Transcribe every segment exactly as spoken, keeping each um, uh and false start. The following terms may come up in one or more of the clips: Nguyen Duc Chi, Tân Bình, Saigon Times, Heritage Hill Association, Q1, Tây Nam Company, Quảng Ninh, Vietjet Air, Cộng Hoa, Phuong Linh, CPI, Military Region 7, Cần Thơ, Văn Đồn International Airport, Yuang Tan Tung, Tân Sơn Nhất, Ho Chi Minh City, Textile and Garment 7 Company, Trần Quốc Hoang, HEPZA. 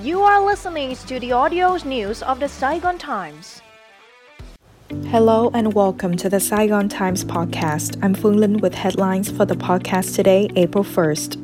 You are listening to the audio news of the Saigon Times. Hello and welcome to the Saigon Times podcast. I'm Phuong Linh with headlines for the podcast today, April first.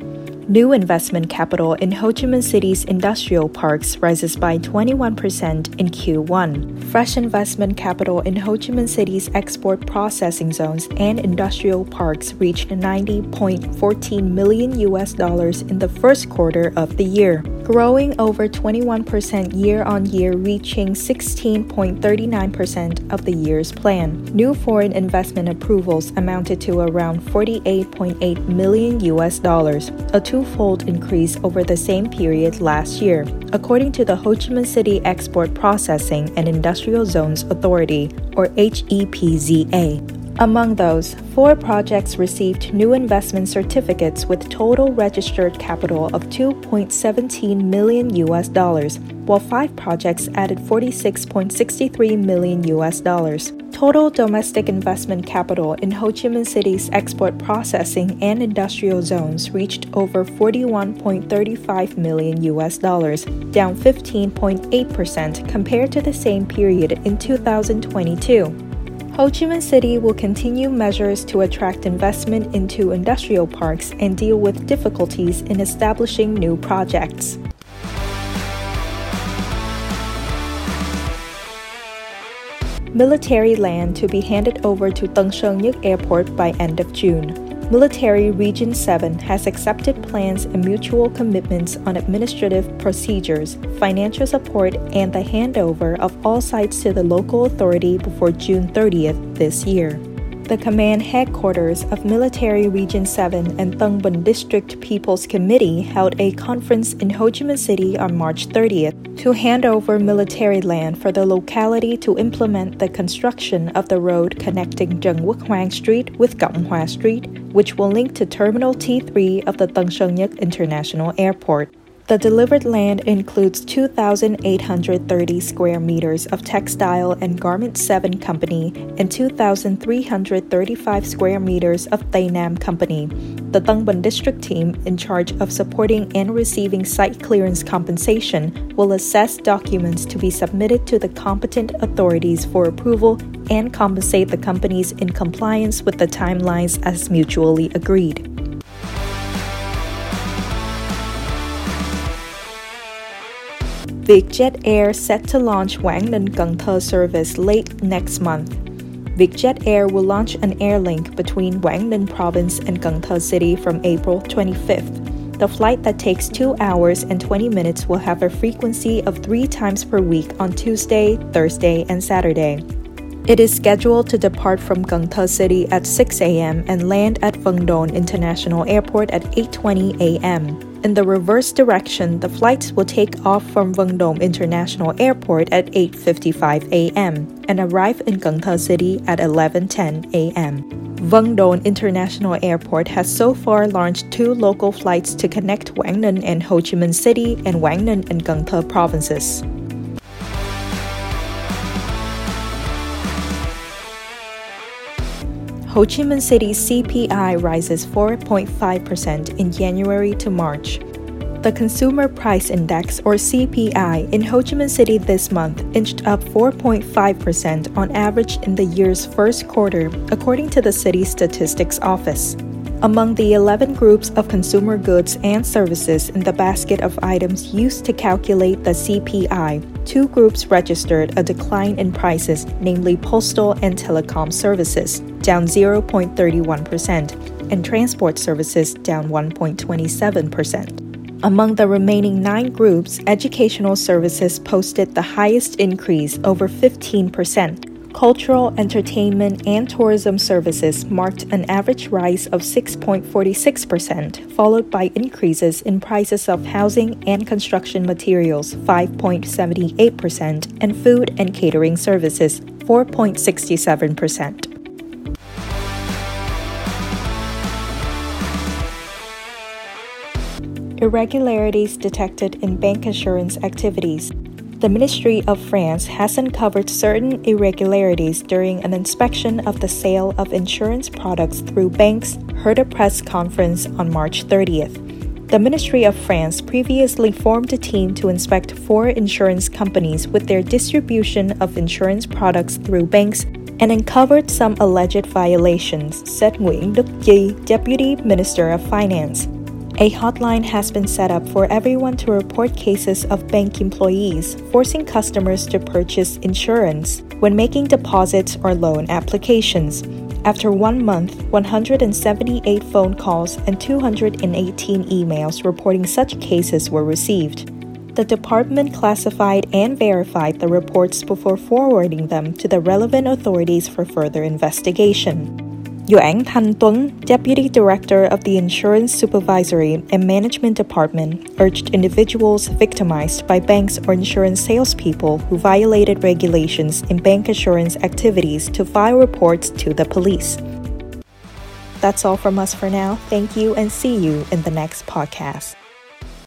New investment capital in Ho Chi Minh City's industrial parks rises by twenty-one percent in Q one. Fresh investment capital in Ho Chi Minh City's export processing zones and industrial parks reached ninety point one four million U S dollars in the first quarter of the year, growing over twenty-one percent year-on-year, reaching sixteen point three nine percent of the year's plan. New foreign investment approvals amounted to around forty-eight point eight million U S dollars, a twofold increase over the same period last year, according to the Ho Chi Minh City Export Processing and Industrial Zones Authority, or H E P Z A. Among those, four projects received new investment certificates with total registered capital of two point one seven million U S dollars, while five projects added forty-six point six three million U S dollars. Total domestic investment capital in Ho Chi Minh City's export processing and industrial zones reached over forty-one point three five million U S dollars, down fifteen point eight percent compared to the same period in two thousand twenty-two. Ho Chi Minh City will continue measures to attract investment into industrial parks and deal with difficulties in establishing new projects. Military land to be handed over to Tân Sơn Nhất Airport by end of June. Military Region seven has accepted plans and mutual commitments on administrative procedures, financial support, and the handover of all sites to the local authority before June thirtieth this year. The command headquarters of Military Region seven and Tân Bình District People's Committee held a conference in Ho Chi Minh City on March thirtieth to hand over military land for the locality to implement the construction of the road connecting Trần Quốc Hoang Street with Cộng Hoa Street, which will link to Terminal T three of the Tân Sơn Nhất International Airport. The delivered land includes two thousand eight hundred thirty square meters of Textile and Garment seven Company and two thousand three hundred thirty-five square meters of Tây Nam Company. The Tân Bình District team in charge of supporting and receiving site clearance compensation will assess documents to be submitted to the competent authorities for approval and compensate the companies in compliance with the timelines as mutually agreed. Vietjet Air set to launch Quảng Ninh Cần Thơ service late next month. Vietjet Air will launch an air link between Quảng Ninh Province and Cần Thơ City from April twenty-fifth. The flight that takes two hours and twenty minutes will have a frequency of three times per week on Tuesday, Thursday, and Saturday. It is scheduled to depart from Cần Thơ City at six a.m. and land at Văn Đồn International Airport at eight twenty a.m. In the reverse direction, the flights will take off from Văn Đồn International Airport at eight fifty-five a.m. and arrive in Cần Thơ City at eleven ten a.m. Văn Đồn International Airport has so far launched two local flights to connect Quảng Ninh and Ho Chi Minh City and Quảng Ninh and Cần Thơ provinces. Ho Chi Minh City's C P I rises four point five percent in January to March. The Consumer Price Index, or C P I, in Ho Chi Minh City this month inched up four point five percent on average in the year's first quarter, according to the city's statistics office. Among the eleven groups of consumer goods and services in the basket of items used to calculate the C P I, two groups registered a decline in prices, namely postal and telecom services, down zero point three one percent, and transport services down one point two seven percent. Among the remaining nine groups, educational services posted the highest increase, over fifteen percent. Cultural, entertainment, and tourism services marked an average rise of six point four six percent, followed by increases in prices of housing and construction materials, five point seven eight percent, and food and catering services, four point six seven percent. Irregularities detected in bank insurance activities. The Ministry of France has uncovered certain irregularities during an inspection of the sale of insurance products through banks, heard a press conference on March thirtieth. The Ministry of France previously formed a team to inspect four insurance companies with their distribution of insurance products through banks and uncovered some alleged violations, said Nguyen Duc Chi, Deputy Minister of Finance. A hotline has been set up for everyone to report cases of bank employees forcing customers to purchase insurance when making deposits or loan applications. After one month, one hundred seventy-eight phone calls and two hundred eighteen emails reporting such cases were received. The department classified and verified the reports before forwarding them to the relevant authorities for further investigation. Yuang Tan Tung, Deputy Director of the Insurance Supervisory and Management Department, urged individuals victimized by banks or insurance salespeople who violated regulations in bank assurance activities to file reports to the police. That's all from us for now. Thank you and see you in the next podcast.